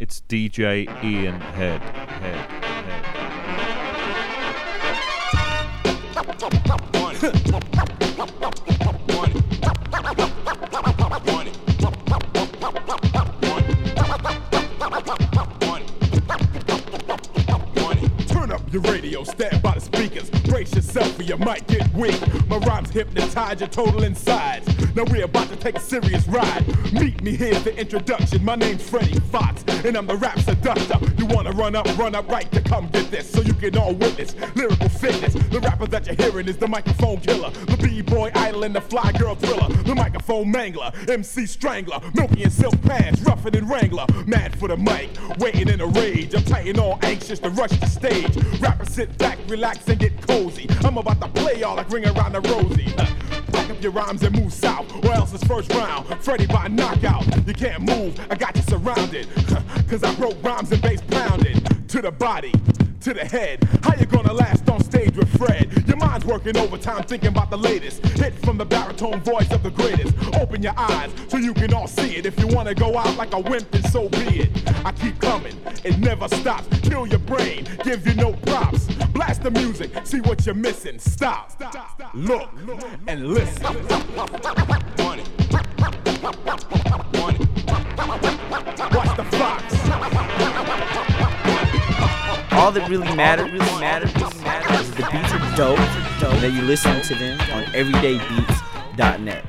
It's DJ Ian Head. Turn up your radio, stand by the speakers. Brace yourself or you might get weak. My rhymes hypnotize your total insides. Now we're about to take a serious ride. Meet me, here's the introduction. My name's Freddy Foxxx, and I'm the rap seductor. You wanna run up right to come get this, so you can all witness lyrical fitness. The rapper that you're hearing is the microphone killer, the b-boy idol and the fly girl thriller, the microphone mangler, MC strangler, milky and silk pants, rougher than Wrangler. Mad for the mic, waiting in a rage. I'm tight and all anxious to rush the stage. Rapper, sit back, relax, and get cozy. I'm about to play all like Ring Around the Rosie. Pack up your rhymes and move south, or else it's first round, Freddy by knockout. You can't move, I got you surrounded, cause I broke rhymes and bass pounded. To the body, to the head, how you gonna last on stage with Fred? Your mind's working overtime thinking about the latest hit from the baritone voice of the greatest. Open your eyes so you can all see it. If you wanna go out like a wimp, then so be it. I keep coming, it never stops. Kill your brain, give you no props. Blast the music, see what you're missing. Stop, look, and listen. Watch the Fox. All that really matters is the beats are dope, and that you listen to them on everydaybeats.net.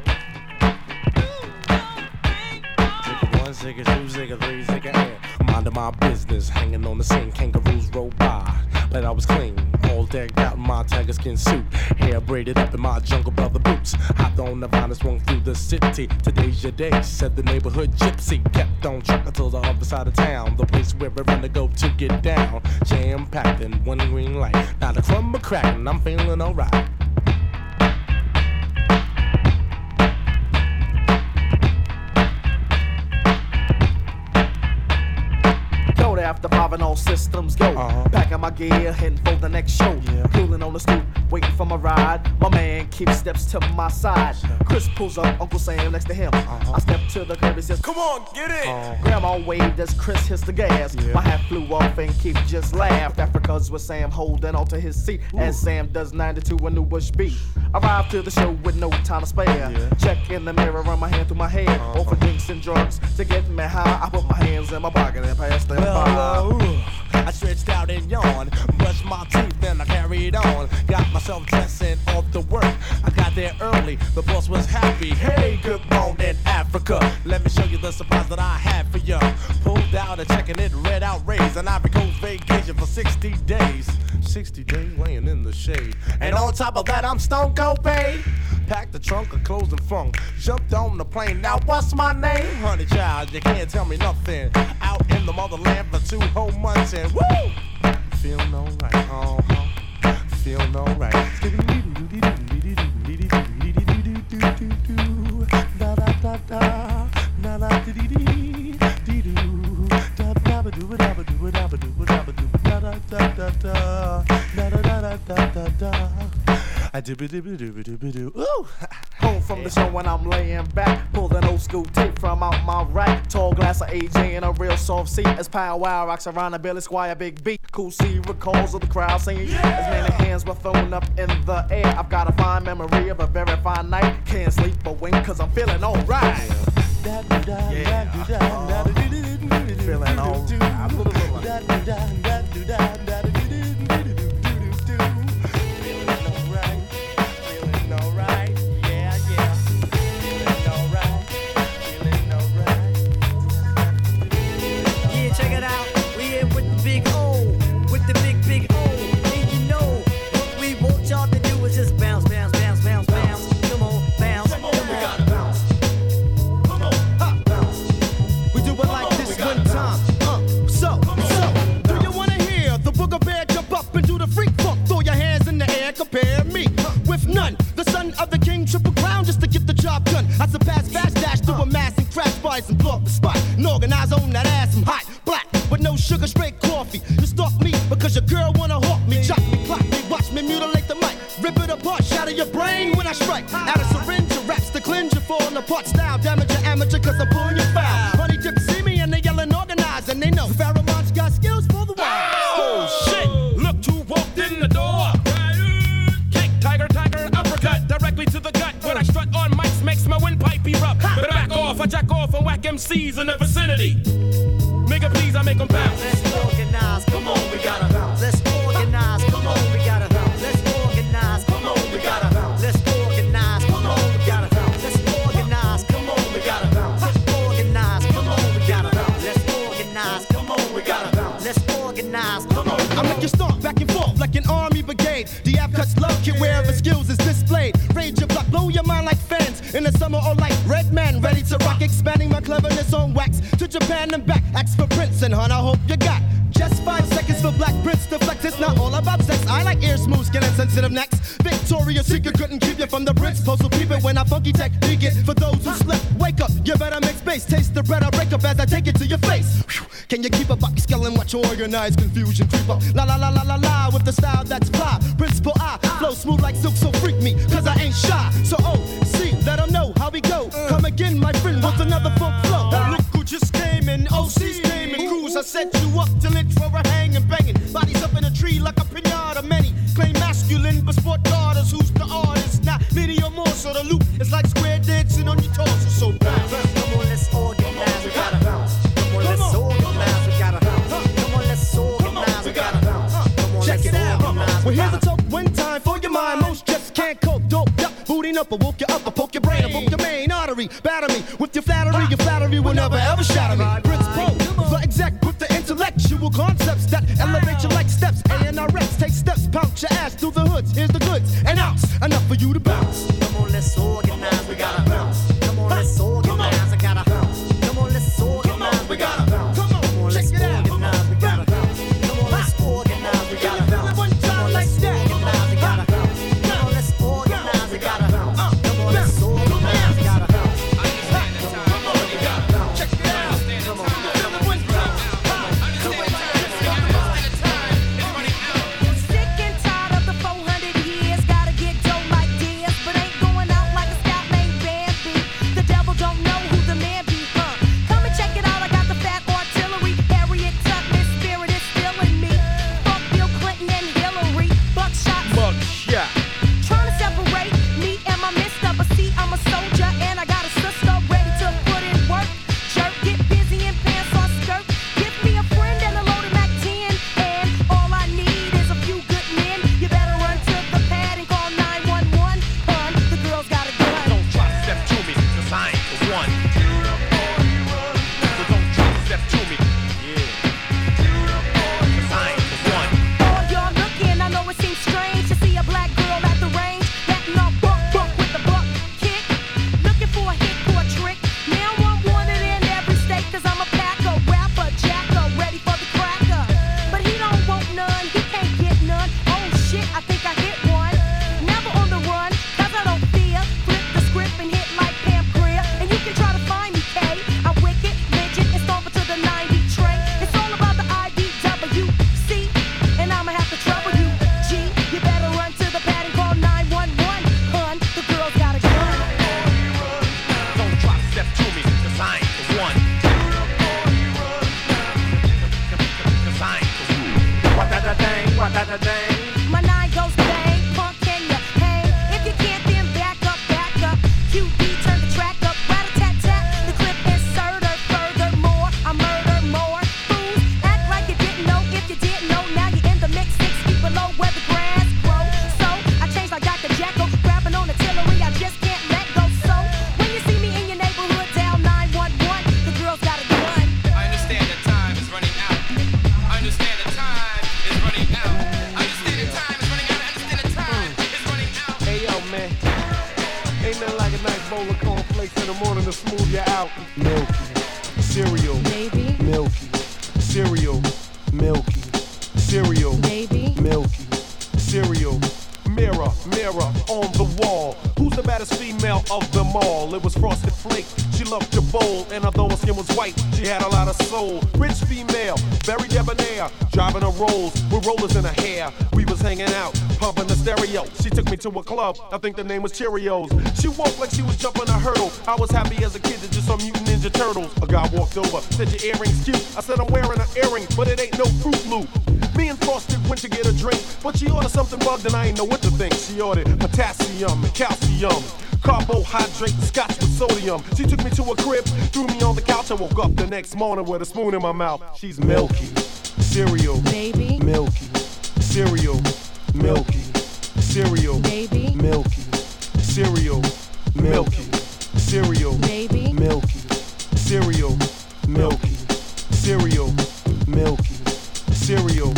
One zigga, two zigga, three zigga, and minding my business, hanging on the same kangaroos roll by. But I was clean, all decked out in my tiger skin suit, hair braided up in my jungle brother boots. Hopped on the vine and swung through the city. Today's your day, said the neighborhood gypsy. Kept on truck until the other side of town, the place where I run to go to get down. Jam packed in one green light, not a crumb of crack, and I'm feeling alright. After five and all systems go, packing my gear, heading for the next show. Cooling on the stoop, waiting for my ride. My man keeps steps to my side. Chris pulls up, Uncle Sam next to him. I step to the curb and says, "Come on, get it." Grandma waved as Chris hits the gas. My hat flew off and Keith just laughed. Africa's with Sam holding onto his seat as Sam does 92 a new bush beat. Arrived to the show with no time to spare. Check in the mirror, run my hand through my head. All for drinks and drugs to get me high. I put my hands in my pocket and passed them by. I stretched out and yawned, brushed my teeth and I carried on. Got myself dressed and off to work. I got there early, the boss was happy. Hey, good morning, Africa. Let me show you the surprise that I had for you. Pulled out a check and it read out raised. An Ivory Coast vacation for 60 days. 60 days laying in the shade. And on top of that, I'm stone cold paid. Packed the trunk of clothes and funk. Jumped on the plane, now what's my name? Honey child, you can't tell me nothing. Out in the motherland for 2 whole months and woo! Feeling alright, feeling alright. Home from the show when I'm laying back, pulled an old school tape from out my rack. Tall glass of AJ and a real soft seat as Power Wow rocks around the Billy Squire big beat. Cool C recalls of the crowd singing as many hands were thrown up in the air. I've got a fine memory of a very fine night. Can't sleep a wink cause I'm feeling alright. Feeling alright. and they know Farrahmont got skills for the wild. Oh, shit. Look who walked in the door. Kick, tiger, tiger, uppercut. Directly to the gut. When I strut on mics, makes my windpipe erupt. But back off, I jack off and whack MCs in the vicinity. Nigga, please, I make them bounce. Let's organize. Come on, we gotta bounce. Let's organize. Come on, we gotta bounce. Let's organize. Come on, we gotta bounce. Let's organize. Come on, we gotta bounce. Let's organize. Come on, we gotta bounce. Let's organize. Come on, we gotta bounce. Let's organize. Come on, we gotta bounce. Let's organize. Come on. I make you stomp back and forth like an army brigade. D.E.L. cuts love kit wherever skills is displayed. Rage your block, blow your mind like fans in the summer or like red man ready to rock. Expanding my cleverness on wax to Japan and back. Ask for Prince and hun, I hope you got. Just 5 seconds for black Brits to flex. It's not all about sex. I like ear smooth skin and sensitive necks. Victoria's Secret couldn't keep you from the Brits. Postal people when I funky tech dig it. For those who slip, wake up. You better make space. Taste the bread I break up as I take it to your face. Whew. Can you keep up? I scale and watch organized confusion creep up. La la la la la la with the style that's fly. Principal I flow smooth like silk, so freak me. Cause I ain't shy. So O.C. let them know how we go. Come again, my friend, with another funk flow. Look who just came in. O.C.'s name and Cruz. I set you up till it for a hang and banging. Bodies up in a tree like a pinata. Many claim masculine, but sport daughters. Who's the artist? Not many or more, so the loop is like square dancing on your torso. So bounce. Come on, let's organize. We gotta bounce. Come on, let's organize. We gotta bounce. Come on, let's organize. We gotta bounce. Check it out. Well, here's a talk one time for your mind. Most just can't cope. Doped up, booting up. I woke you up. I poke your brain. I poke your main artery. Batter me with your flattery. Your flattery will never ever shatter me. Prince Poe, the exact with the intellectual concepts that elevate you like steps. A&Rx, take steps, pounce your ass through the hoods. Here's the goods, and ounce, enough for you to bounce. Come on, let's organize, we gotta bounce. Come on, let's organize, I gotta bounce. Come on, let's organize, we gotta bounce. Come on, check it out. Come on, let's organize, we gotta bounce. Come on, let's organize, we gotta bounce. One time like that. Come on, let's organize, we gotta bounce. Come on, let's organize, we gotta bounce. Come on, we gotta bounce. Check it out. Come on. She had a lot of soul. Rich female, very debonair, driving her Rolls with rollers in her hair. We was hanging out, pumping the stereo. She took me to a club, I think the name was Cheerios. She walked like she was jumping a hurdle. I was happy as a kid that just saw Mutant Ninja Turtles. A guy walked over, said your earring's cute. I said I'm wearing an earring, but it ain't no Fruit Loop. Me and Frosted went to get a drink, but she ordered something bugged and I ain't know what to think. She ordered potassium and calcium, carbohydrate and scotch with sodium. She took me to a crib, threw me on the couch. I woke up the next morning with a spoon in my mouth. She's milky, cereal, baby, milky, cereal, milky, cereal, baby, milky, cereal, milky, cereal, baby, milky, cereal, milky, cereal, milky, cereal.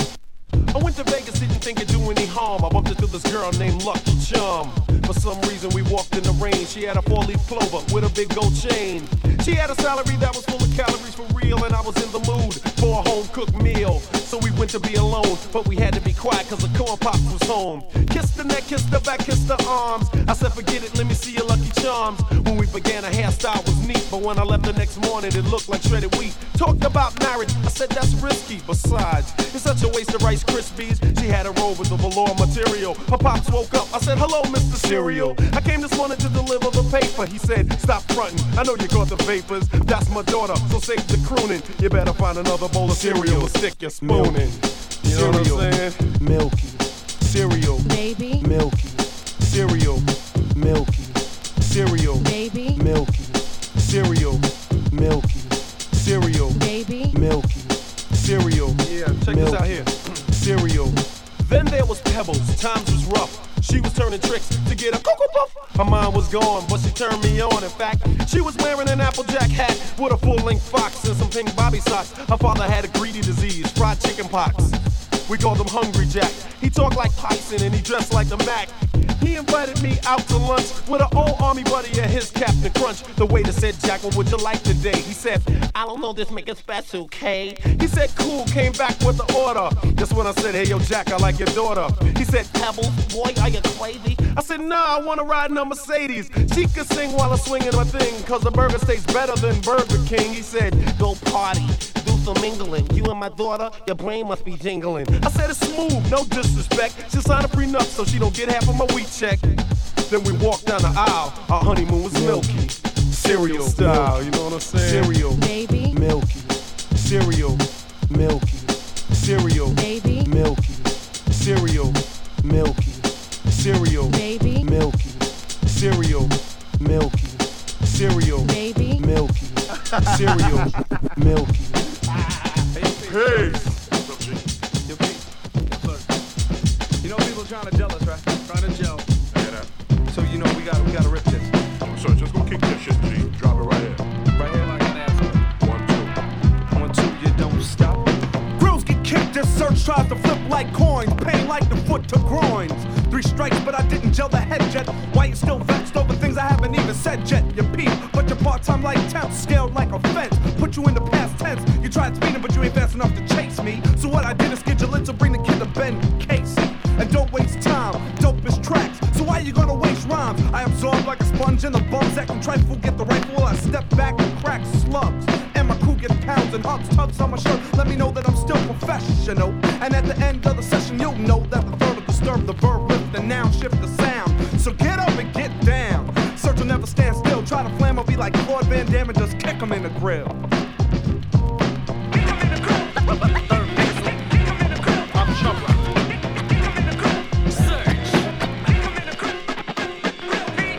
I went to Vegas, didn't think it'd do any harm. I bumped into this girl named Lucky Chum. For some reason we walked in the rain. She had a 4-leaf clover with a big gold chain. She had a salary that was full of calories for real, and I was in the mood for a home-cooked meal. So we went to be alone, but we had to be quiet cause the corn pop was home. Kissed her neck, kissed her back, kissed her arms. I said forget it, let me see your Lucky Charms. When we began, her hairstyle was neat, but when I left the next morning it looked like shredded wheat. Talked about marriage, I said that's risky. Besides, it's such a waste of Rice Krispies. She had a roll with the velour material. Her pops woke up, I said hello Mr. Cereal. I came this morning to deliver the paper. He said stop fronting, I know you caught the vapors. That's my daughter, so save the crooning. You better find another bowl of cereal, stick your spoon in. You know what I'm saying? Milky, cereal, baby, milky, cereal, milky, cereal, baby, milky, cereal, milky, cereal, baby, milky, cereal. Yeah, check this out here. Cereal. Then there was Pebbles, times was rough. She was turning tricks to get a cocoa puff. Her mind was gone, but she turned me on. In fact, she was wearing an Applejack hat with a full-length fox and some pink bobby socks. Her father had a greedy disease, fried chicken pox. We called him Hungry Jack. He talked like Tyson and he dressed like a Mac. He invited me out to lunch with an old army buddy and his Captain Crunch. The waiter said, Jack, what would you like today? He said, I don't know, this make it special, Kate. He said, cool, came back with the order. That's when I said, hey, yo, Jack, I like your daughter. He said, Pebbles, boy, are you crazy? I said, nah, I want to ride in a Mercedes. She could sing while I'm swinging my thing, because the burger tastes better than Burger King. He said, go party, do some mingling. You and my daughter, your brain must be jingling. I said, it's smooth, no disrespect. She'll sign a prenup so she don't get half of my wheat check. Then we walked down the aisle. Our honeymoon was milky, cereal style. You know what I'm saying? Cereal, baby, milky, cereal, milky, cereal, baby, milky, cereal, milky, cereal, baby, milky, cereal, milky, cereal, baby, milky, cereal, milky. Peace. You know people trying to jealous, right? Trying to gel. So you know we gotta rip this. I'm sorry, just go kick that shit, G. Drop it right here. Right here like an asshole. 1, 2. 1, 2, you don't stop. Grills get kicked as Search tries to flip like coins. Pain like the foot to groins. 3 strikes, but I didn't gel the head yet. Why you still vexed over things I haven't even said yet? You peep, but your part-time like temp scaled like a fence. Put you in the past tense. You tried speeding, but you ain't fast enough to chase me. So what I did is schedule it to bring the kid to Ben Casey. And don't waste time, dopest tracks. So why you gonna waste rhymes? I absorb like a sponge and the bums acting trifle. Get the rifle, I step back and crack slugs. And my crew gets pounds and hugs, tubs on my shirt. Let me know that I'm still professional. And at the end of the session, you'll know that the verb will disturb the verb with the noun, shift the sound. So get up and get down. Search will never stand still. Try to flam or be like Claude Van Damme and just kick him in the grill. Kick him in the grill.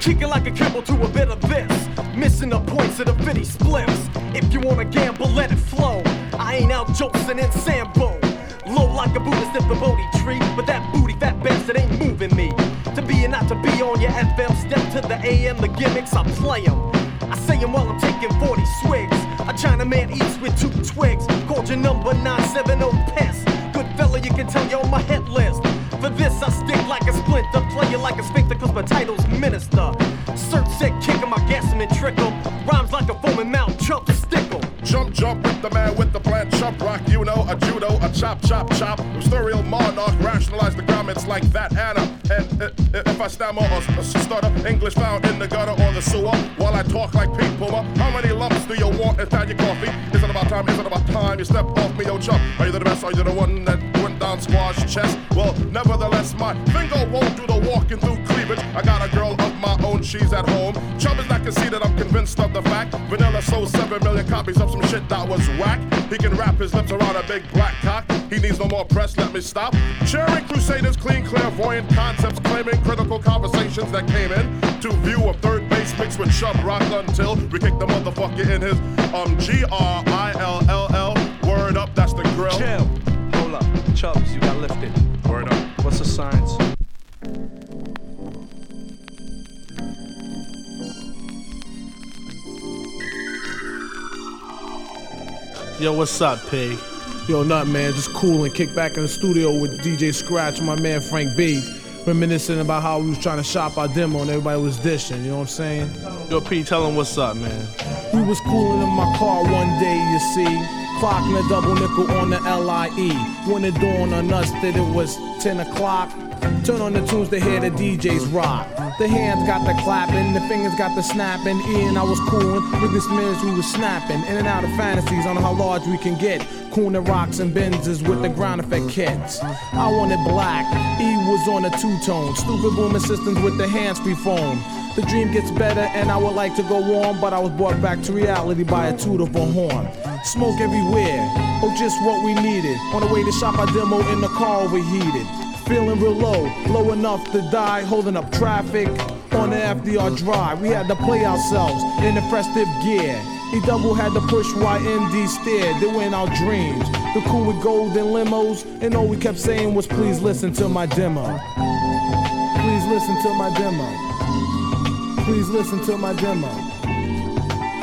Kicking like a cripple to a bit of this. Missing the points of the fitty splits. If you wanna gamble, let it flow. I ain't out jolson in Sambo. Low like a Buddhist in the Bodhi tree. But that booty fat bastard ain't moving me. To be and not to be on your FM. Step to the AM, the gimmicks, I play 'em. I say 'em while I'm taking 40 swigs. A Chinaman eats with 2 twigs. Called your number 970 piss. Good fella, you can tell you're on my hit list. For this, I stick like a splinter, player like a sphincter, cause my title's minister. Search said kick him, I gas him and trick him. Rhymes like a foaming mouth, jump to stickle. Jump with the man with the plan. Chump rock, you know, a judo, a chop, chop, chop. Mysterial monarch, rationalize the garments like that Anna. And if I stammer or stutter, English found in the gutter or the sewer, while I talk like Pete Puma. How many lumps do you want inside your coffee? Is it about time? Is it about time? You step off me, yo chump. Are you the best? Are you the one that went down squash chest? Well, nevertheless, my finger won't do the walking through cleavage. I got a girl of my own, she's at home. Chump is not conceited, I'm convinced of the fact. Vanilla sold 7 million copies of some shit that was whack. He can wrap his lips around a big black cock. He needs no more press, let me stop. Cheering crusaders, clean, clairvoyant concepts, claiming critical conversations that came in to view of third base mixed with chub rock until we kick the motherfucker in his G-R-I-L-L-L. Word up, that's the grill. Chill. Hold up. Chubs, you got lifted. Word up. What's the signs? Yo, what's up, P? Yo, nut man, just cool and kick back in the studio with DJ Scratch, my man Frank B, reminiscing about how we was trying to shop our demo and everybody was dishing, you know what I'm saying? Yo, P, tell him what's up, man. We was cooling in my car one day, you see, clocking a double nickel on the LIE. When it dawned on us that it was 10 o'clock, turn on the tunes to hear the DJs rock. The hands got the clapping, the fingers got the snapping. Ian, I was coolin' with this man who was snapping. In and out of fantasies on how large we can get. Coonin' rocks and Benzes with the ground effect kits. I wanted black, E was on a two-tone. Stupid booming systems with the hands-free phone. The dream gets better and I would like to go on, but I was brought back to reality by a toot of a horn. Smoke everywhere, oh just what we needed. On the way to shop our demo in the car overheated. Feeling real low, low enough to die, holding up traffic on the FDR drive. We had to play ourselves in the festive gear. E-Double had to push YND steer, they were in our dreams. The cool with golden limos, and all we kept saying was please listen to my demo. Please listen to my demo. Please listen to my demo.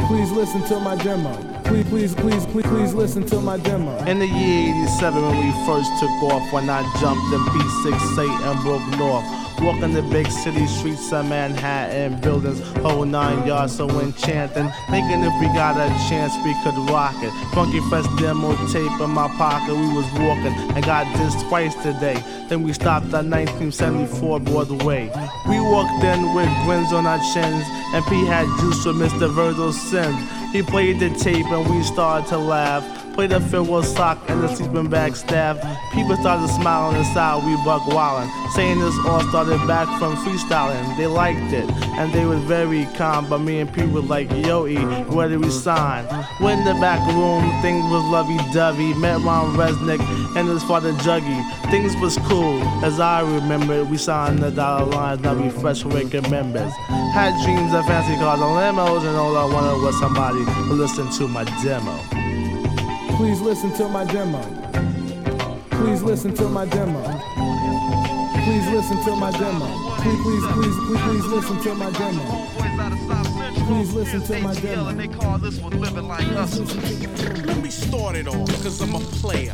Please listen to my demo. Please, please, please, please, please listen to my demo. In the year 87 when we first took off, when I jumped in B68 and broke north, walking the big city streets of Manhattan, buildings whole 9 yards so enchanting, thinking if we got a chance we could rock it. Funky Fresh demo tape in my pocket, we was walking and got dissed twice today. Then we stopped at 1974 Broadway. We walked in with grins on our chins, and P had juice with Mr. Virgil Sims. He played the tape and we started to laugh. Played a farewell sock and the sleeping bag staff. People started smiling inside, we buck wildin'. Saying this all started back from freestyling. They liked it, and they were very calm. But me and P were like, yo E, where do we sign? We're in the back room, things was lovey-dovey. Met Ron Resnick and his father Juggy. Things was cool, as I remember. We signed the dollar lines, now we fresh wicked members. Had dreams of fancy cars and limos, and all I wanted was somebody to listen to my demo. Please listen to my demo. Please listen to my demo. Please listen to my demo. Please, please, please, please listen to my demo. Please listen to my demo. And they call this one living like us. Let me start it off, cause I'm a player.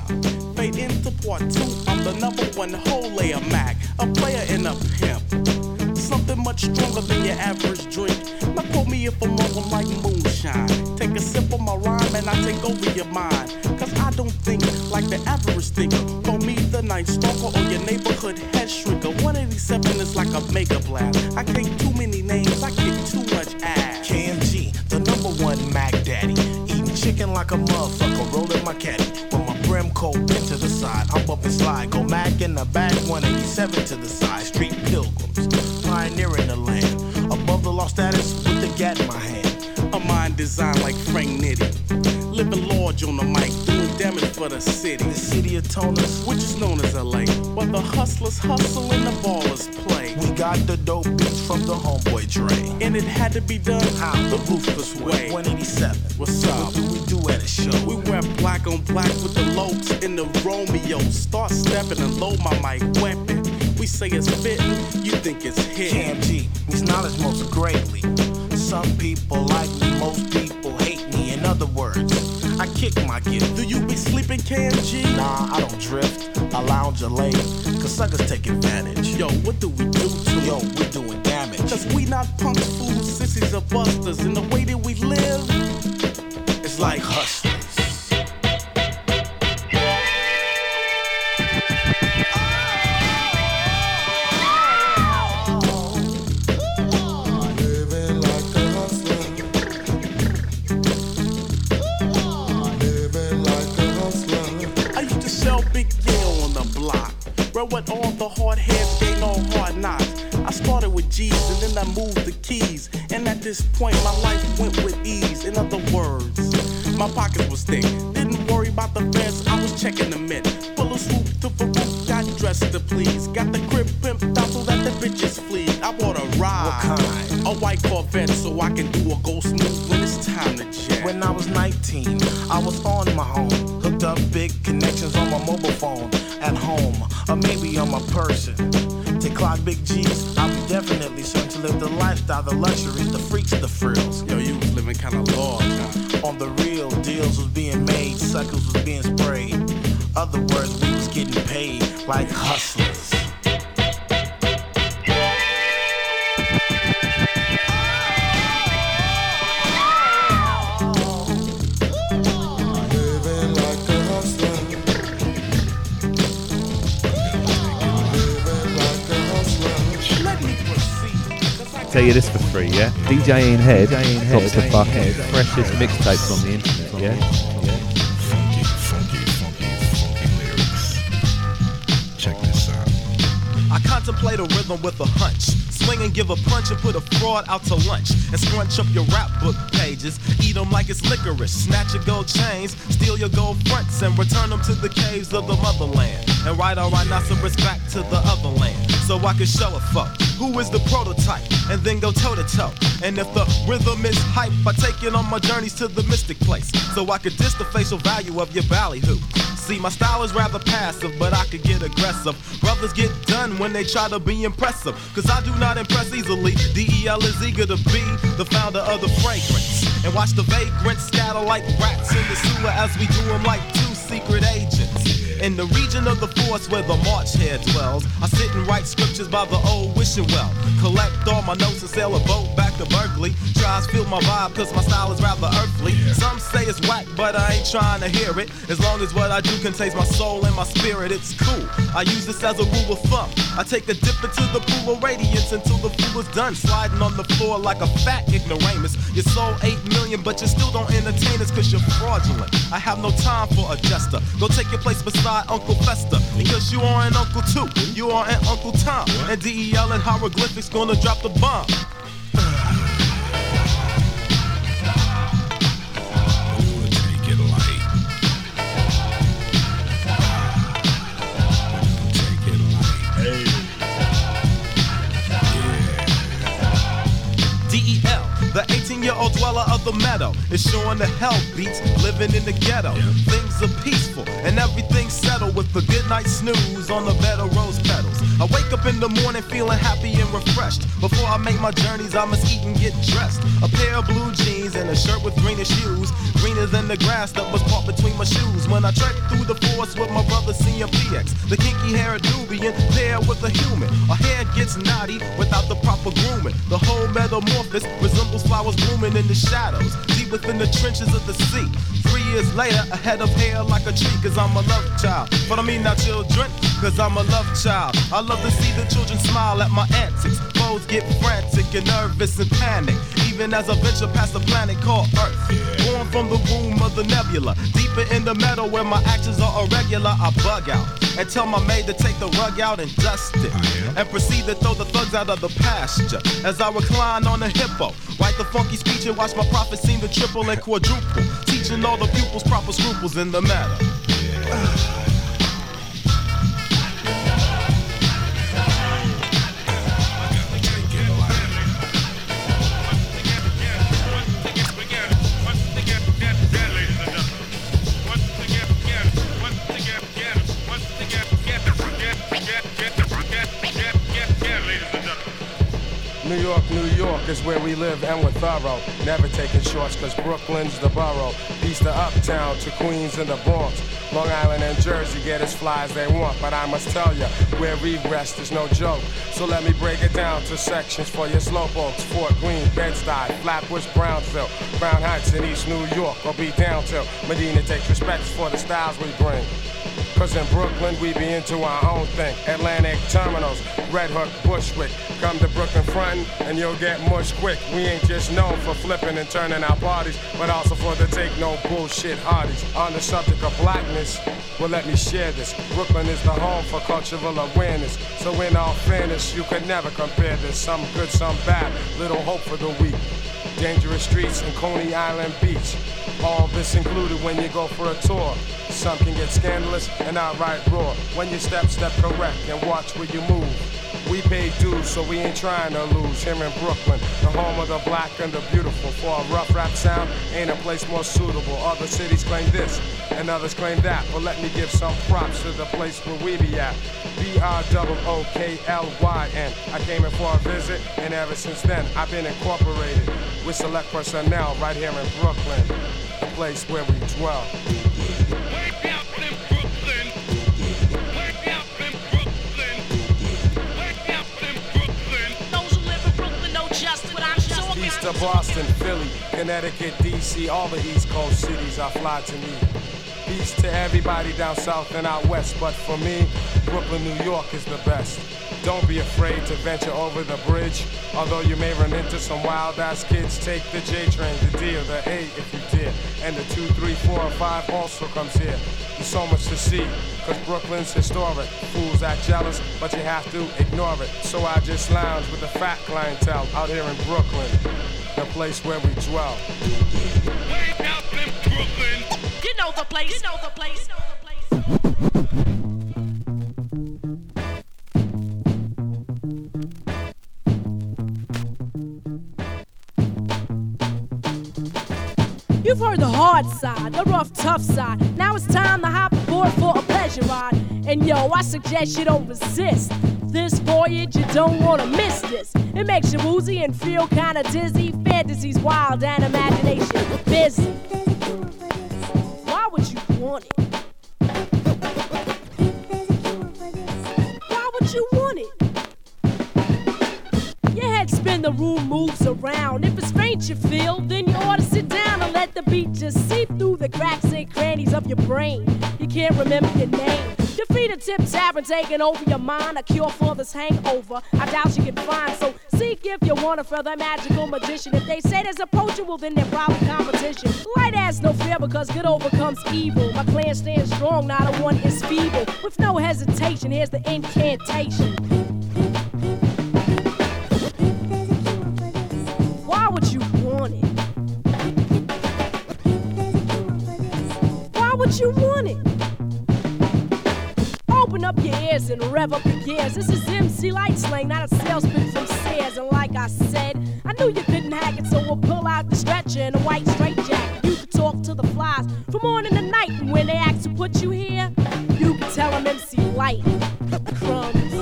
Fade into part two, I'm the number one whole layer Mac. A player and a pimp. Something much stronger than your average drink. Now quote me if I'm wrong, like moonshine. Take a sip of my rhyme and I take over your mind. Cause I don't think like the average thinker. Call me the night stalker or your neighborhood head shrinker. 187 is like a mega blast. I take too many names, I get too much ass. KMG, the number one Mac Daddy. Eating chicken like a motherfucker, rolling my caddy. With my brim cold, pin to the side, I'm up and slide. Go Mac in the back, 187 to the side. Street pilgrims, pioneering the land. Above the law status with the gat in my hand. A mind designed like Frank Nitti. Living large on the mic, doing damage for the city. The city of Toners, which is known as LA. Where the hustlers hustle and the ballers play. We got the dope beats from the homeboy Dre. And it had to be done out the ruthless way. 187, what's up? What do we do at a show? We wear black on black with the Lokes and the Romeo. Start stepping and load my mic weapon. We say it's fitting, you think it's hitting. KMG, these knowledge most greatly. Some people like me, most people hate me. In other words, I kick my gift. Do you be sleeping, KMG? Nah, I don't drift. I lounge or lay, cause suckers take advantage. Yo, what do we do to yo, we doing damage. Cause we not punks, fools, sissies, or busters. And the way that we live, it's like hustlers. this point, my life went with ease. In other words, my pocket was thick. Didn't worry about the fence, I was checking the mint. Full of swoop to for roof, got dressed to please. Got the crib pimped out so that the bitches flee. I bought a ride, what kind? A white Corvette, so I can do a go smooth when it's time to check. When I was 19, I was on my own. Hooked up big connections on my mobile phone. At home, or maybe on my person. To clock big G's, I'm definitely certain to live the lifestyle, the luxuries, the freaks, the frills. Yo, you was living kinda large, huh? On the real, deals was being made, suckers was being sprayed. Other words, we was getting paid like hustlers. Tell you this for free, yeah? DJ in Head drops the fucking freshest mixtapes on the internet, yeah? Funky, funky, funky, funky lyrics. Check this out. I contemplate a rhythm with a hunch. Swing and give a punch and put a fraud out to lunch. And scrunch up your rap book pages. Eat them like it's licorice. Snatch your gold chains. Steal your gold fronts and return them to the caves of the motherland. And ride our rhinoceros back to the other land. So I can show a fuck who is the prototype, and then go toe to toe. And if the rhythm is hype, I take it on my journeys to the mystic place. So I could diss the facial value of your ballyhoo. See, my style is rather passive, but I could get aggressive. Brothers get done when they try to be impressive, cause I do not impress easily. D.E.L. is eager to be the founder of the fragrance. And watch the vagrants scatter like rats in the sewer as we do them like two secret agents. In the region of the forest where the March Hare dwells, I sit and write scriptures by the old wishing well. Collect all my notes and sail a boat back to Berkeley. Tries feel my vibe cause my style is rather earthly. Some say it's whack but I ain't trying to hear it. As long as what I do contains my soul and my spirit, it's cool. I use this as a rule of thumb. I take the dip into the pool of radiance until the pool is done. Sliding on the floor like a fat ignoramus. Your soul 8 million but you still don't entertain us cause you're fraudulent. I have no time for a jester. Go take your place beside Uncle Fester, because you are an uncle too. You are an Uncle Tom. And D.E.L. and Hieroglyphics gonna drop the bomb. The 18-year-old dweller of the meadow is showing the hell beats, living in the ghetto. Yeah. Things are peaceful and everything's settled with a good night snooze on the bed of rose petals. I wake up in the morning feeling happy and refreshed. Before I make my journeys, I must eat and get dressed. A pair of blue jeans and a shirt with greenish hues, greener than the grass that was caught between my shoes. When I trek through the forest with my brother CMPX, the kinky-haired Nubian paired with a human. Our hair gets naughty without the proper grooming. The whole metamorphosis resembles flowers blooming in the shadows, deep within the trenches of the sea. 3 years later, a head of hair like a tree, cause I'm a love child. But I mean not children, cause I'm a love child. I love to see the children smile at my antics. Foes get frantic and nervous and panic, even as I venture past a planet called Earth. Born from the womb of the nebula, deeper in the meadow where my actions are irregular, I bug out and tell my maid to take the rug out and dust it, and proceed to throw the thugs out of the pasture. As I recline on a hippo, write the funky speech and watch my profits seem to triple and quadruple, teaching all the pupils proper scruples in the matter. New York, New York is where we live and we're thorough. Never taking shorts cause Brooklyn's the borough. East to Uptown, to Queens and the Bronx. Long Island and Jersey get as fly as they want. But I must tell ya, where we rest is no joke. So let me break it down to sections for your slowpokes. Fort Greene, Bed-Stuy, Flatbush, Brownsville, Crown Heights in East New York. Or be down till Medina takes respects for the styles we bring. Cause in Brooklyn, we be into our own thing. Atlantic Terminals, Red Hook, Bushwick. Come to Brooklyn frontin' and you'll get mush quick. We ain't just known for flipping and turning our parties, but also for the take no bullshit hardies. On the subject of blackness, well let me share this. Brooklyn is the home for cultural awareness. So in all fairness, you could never compare this. Some good, some bad, little hope for the weak. dangerous streets and Coney Island Beach. All this included when you go for a tour. Some can get scandalous and outright raw. When you step correct and watch where you move. We pay dues, so we ain't trying to lose. Here in Brooklyn, the home of the black and the beautiful. For a rough rap sound, ain't a place more suitable. Other cities claim this, and others claim that. But let me give some props to the place where we be at. BROOKLYN. I came in for a visit, and ever since then, I've been incorporated with select personnel right here in Brooklyn, the place where we dwell. East of Boston, Philly, Connecticut, D.C., all the East Coast cities I fly to meet. Peace to everybody down south and out west, but for me, Brooklyn, New York is the best. Don't be afraid to venture over the bridge, although you may run into some wild-ass kids. Take the J train, the D or the A if you dare, and the 2, 3, 4, and 5 also comes here. There's so much to see, cause Brooklyn's historic. Fools act jealous, but you have to ignore it. So I just lounge with the fat clientele out here in Brooklyn, the place where we dwell. Way out in Brooklyn. You know the place, you know the place, you know the place. You've heard the hard side, the rough, tough side. Now it's time to hop aboard for a pleasure ride. And yo, I suggest you don't resist this voyage, you don't want to miss this. It makes you woozy and feel kind of dizzy. Fantasy's wild and imagination busy. Why would you want it? Why would you want it? Your head spin, the room moves around. If it's faint you feel, then you ought to sit down and let the beat just seep through the cracks and crannies of your brain. You can't remember your name. Your feet are tip-tap and taking over your mind. A cure for this hangover I doubt you can find. So seek if you want a further magical magician. If they say there's a poacher, well then there's probably competition. Light ass no fear because good overcomes evil. My clan stands strong, not a one is feeble. With no hesitation, here's the incantation. Why would you want it? Why would you want it? Open up your ears and rev up your gears. This is MC Light slang, not a sales pitch from Sears. And like I said, I knew you couldn't hack it, so we'll pull out the stretcher and a white straitjacket. You can talk to the flies from morning to night, and when they ask to put you here, you can tell them MC Light. Crumbs.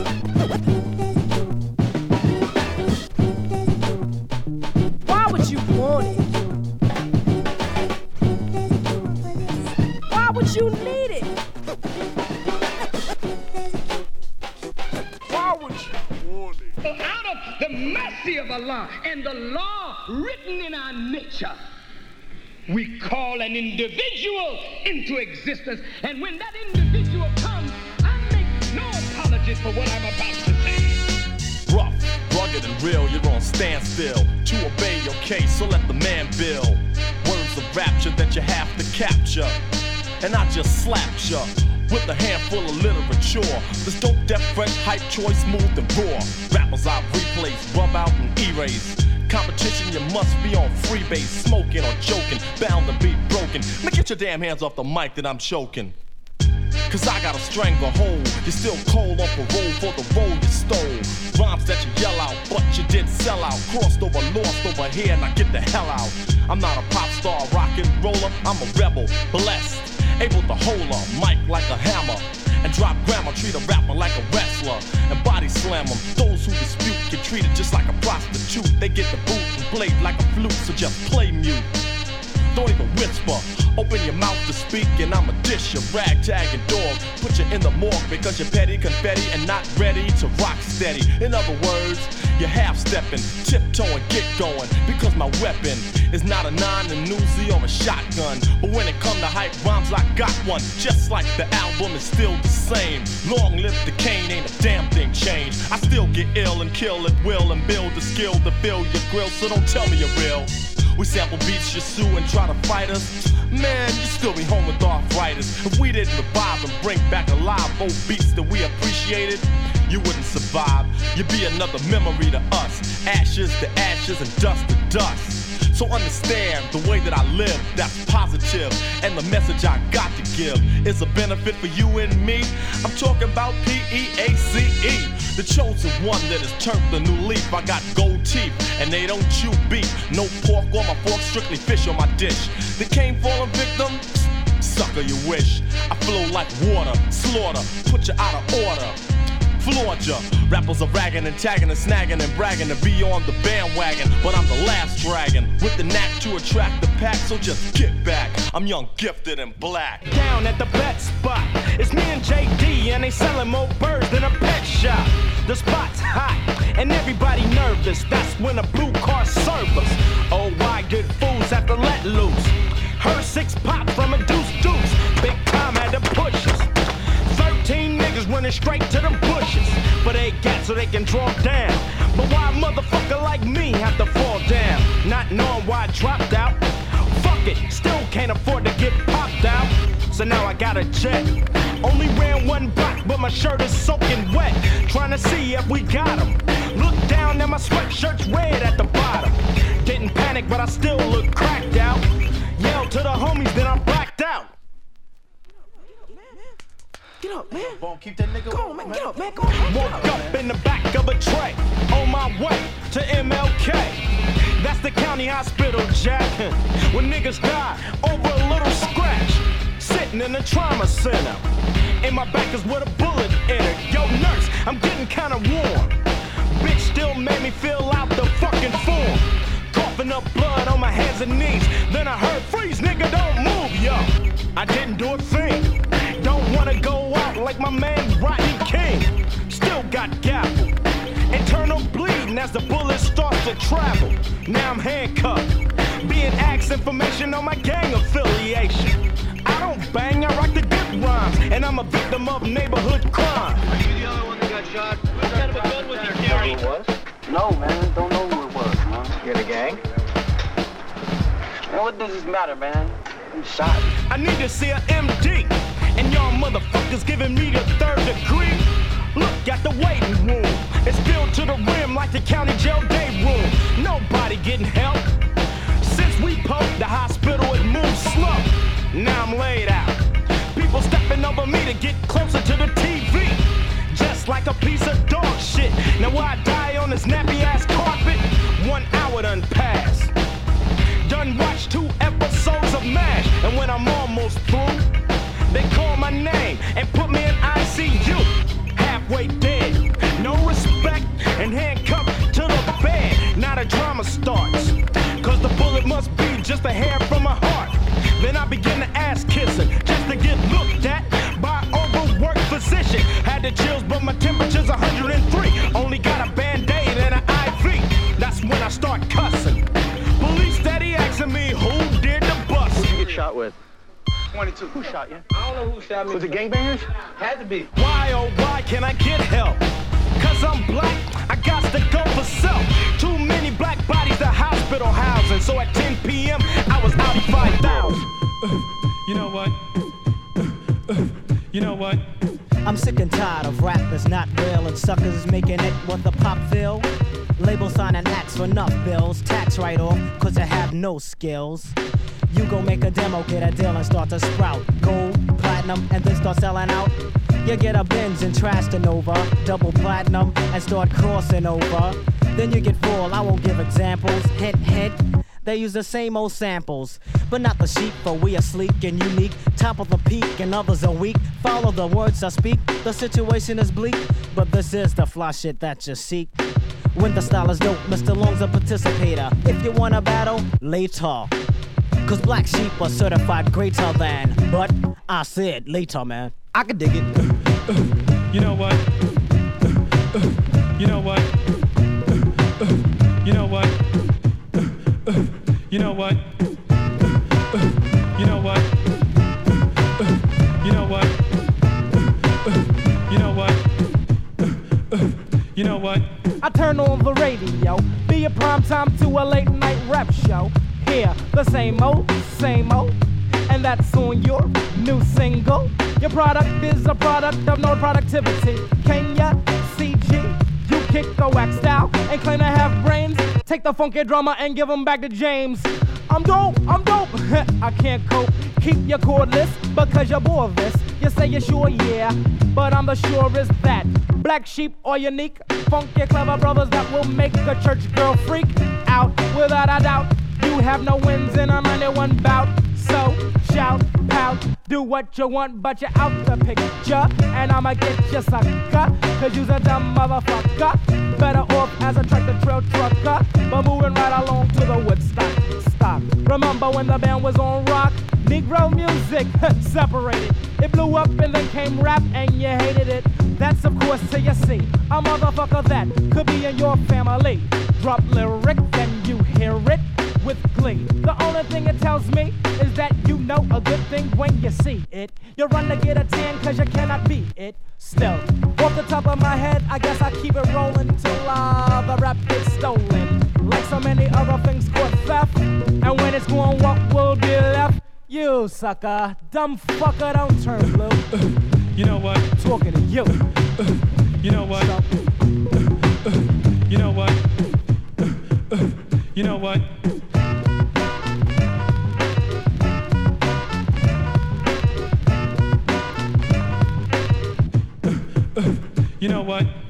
Why would you want it? Why would you need it? Out of the mercy of Allah and the law written in our nature, we call an individual into existence. And when that individual comes, I make no apologies for what I'm about to say. Rough, rugged and real, you're on standstill. To obey your case, so let the man build. Words of rapture that you have to capture. And I just slapped ya with a handful of literature. This dope, death, fresh, hype, choice, moved and raw. Rappers I replace, rub out and erase. Competition, you must be on freebase. Smoking or joking, bound to be broken. Now get your damn hands off the mic that I'm choking. Cause I got a stranglehold. You're still cold on parole for the road you stole. Rhymes that you yell out, but you did sell out. Crossed over, lost over here, and I get the hell out. I'm not a pop star, rock and roller. I'm a rebel, blessed. Able to hold a mic like a hammer and drop grammar, treat a rapper like a wrestler and body slam them. Those who dispute get treated just like a prostitute. They get the boot and played like a flute, so just play mute. Don't even whisper, open your mouth to speak and I'ma dish your ragtag and dog. Put you in the morgue because you're petty, confetti and not ready to rock steady. In other words, you're half-stepping, tiptoeing, get going. Because my weapon is not a 9, a newsie or a shotgun. But when it come to hype rhymes, I got one. Just like the album is still the same. Long live the cane, ain't a damn thing changed. I still get ill and kill at will and build the skill to fill your grill. So don't tell me you're real. We sample beats, you sue and try to fight us. Man, you still be home with arthritis. If we didn't revive and bring back alive old beats that we appreciated, you wouldn't survive. You'd be another memory to us. Ashes to ashes and dust to dust. So understand the way that I live, that's positive. And the message I got to give is a benefit for you and me. I'm talking about P-E-A-C-E, the chosen one that has turned the new leaf. I got gold teeth and they don't chew beef. No pork on my fork, strictly fish on my dish. They came falling victim, sucker you wish. I flow like water, slaughter, put you out of order. Florida. Rappers are ragging and tagging and snagging and bragging to be on the bandwagon, but I'm the last dragon with the knack to attract the pack, so just get back. I'm young, gifted, and black. Down at the bet spot, it's me and JD, and they selling more birds than a pet shop. The spot's hot, and everybody nervous. That's when a blue car serves us. Oh, why good fools have to let loose? Her six pop from a deuce. Big time had to push us. 13 niggas running straight to the bushes, but they got so they can draw down. But why a motherfucker like me have to fall down? Not knowing why I dropped out. Fuck it, still can't afford to get popped out. So now I got a jet. Only ran one block, but my shirt is soaking wet. Trying to see if we got him. Look down and my sweatshirt's red at the bottom. Didn't panic, but I still look cracked out. Yelled to the homies, then I'm blacked out. Get up, man. Won't keep that nigga. Go on, man. Get up, man. Go on, man. Woke up in the back of a tray on my way to MLK. That's the county hospital, Jack. When niggas die over a little scratch. Sitting in the trauma center. In my back is where the bullet entered. Yo, nurse, I'm getting kinda warm. Bitch still made me fill out the fucking form. Coughing up blood on my hands and knees. Then I heard, freeze, nigga, don't move, yo. I didn't do a thing. Don't wanna go out like my man Rodney King. Still got gavel. Internal bleeding as the bullet starts to travel. Now I'm handcuffed. Being asked information on my gang affiliation. I don't bang, I rock the good rhymes. And I'm a victim of neighborhood crime. Are you the other one that got shot? What kind of a gun was you carrying? No, man, don't know who it was, man. You're the gang? Man, what does this matter, man? I'm shot. I need to see an MD. And y'all motherfuckers giving me the third degree. Look at the waiting room. It's filled to the rim like the county jail day room. Nobody getting help. Since we poked the hospital, it moved slow. Now I'm laid out. People stepping over me to get closer to the TV. Just like a piece of dog shit. Now why I die on this nappy ass carpet? 1 hour done passed. Done watched 2 episodes of MASH. And when I'm almost through, they call my name and put me in ICU. Halfway dead, no respect, and handcuffed to the bed. Now the drama starts, cause the bullet must be just a hair from my heart. Then I begin to ass kissing, just to get looked at by overworked physician. Had the chills, but my temperature's 103. Only got a Band-Aid and an IV. That's when I start cussing. Police steady asking me who did the bust. Who'd you get shot with? 22. Who shot you? I don't know who shot me. Was it gangbangers? Had to be. Why, oh, why can't I get help? Cause I'm black, I got to go for self. Too many black bodies to hospital housing. So at 10 p.m., I was out of 5,000. You know what? You know what? I'm sick and tired of rappers not real and suckers making it what the pop feel. Labels on an axe for enough bills. Tax write-off, cause I have no skills. You go make a demo, get a deal and start to sprout gold, platinum, and then start selling out. You get a Benz and trash to Nova, double platinum, and start crossing over. Then you get full, I won't give examples, hint. They use the same old samples, but not the sheep, for we are sleek and unique. Top of the peak and others are weak. Follow the words I speak, the situation is bleak, but this is the fly shit that you seek. When the style is dope, Mr. Long's a participator. If you want a battle, later. Cause Black Sheep are certified greater than. But I said later, man. I can dig it. You know what? You know what? You know what? You know what? You know what? You know what? You know what? You know what? I turn on the radio. Be a prime time to a late night rap show. Here, the same old, and that's on your new single. Your product is a product of no productivity. Can ya CG? You kick the wax style and claim to have brains. Take the funky drama and give them back to James. I'm dope, I can't cope. Keep your cordless because you're boorless. You say you're sure, yeah, but I'm the surest that. Black sheep or unique, funky clever brothers that will make a church girl freak out. Without a doubt, you have no wins in a 91 bout. So shout, pout, do what you want, but you're out the picture. And I'ma get you sucker, cause you's a dumb motherfucker. Better off as a tractor trail trucker, but moving right along to the Woodstock. Stop. Remember when the band was on rock? Negro music separated. It blew up and then came rap and you hated it. That's of course till you see a motherfucker that could be in your family. Drop lyric, then you hear it with glee. The only thing it tells me is that you know a good thing when you see it. You run to get a tan cause you cannot beat it. Still, off the top of my head, I guess I keep it rolling till the rap gets stolen. Like so many other things called theft. And when it's gone, what will be left? You sucker, dumb fucker, don't turn blue. You know what? Talking to you. You know what? You know what? You know what? You know what?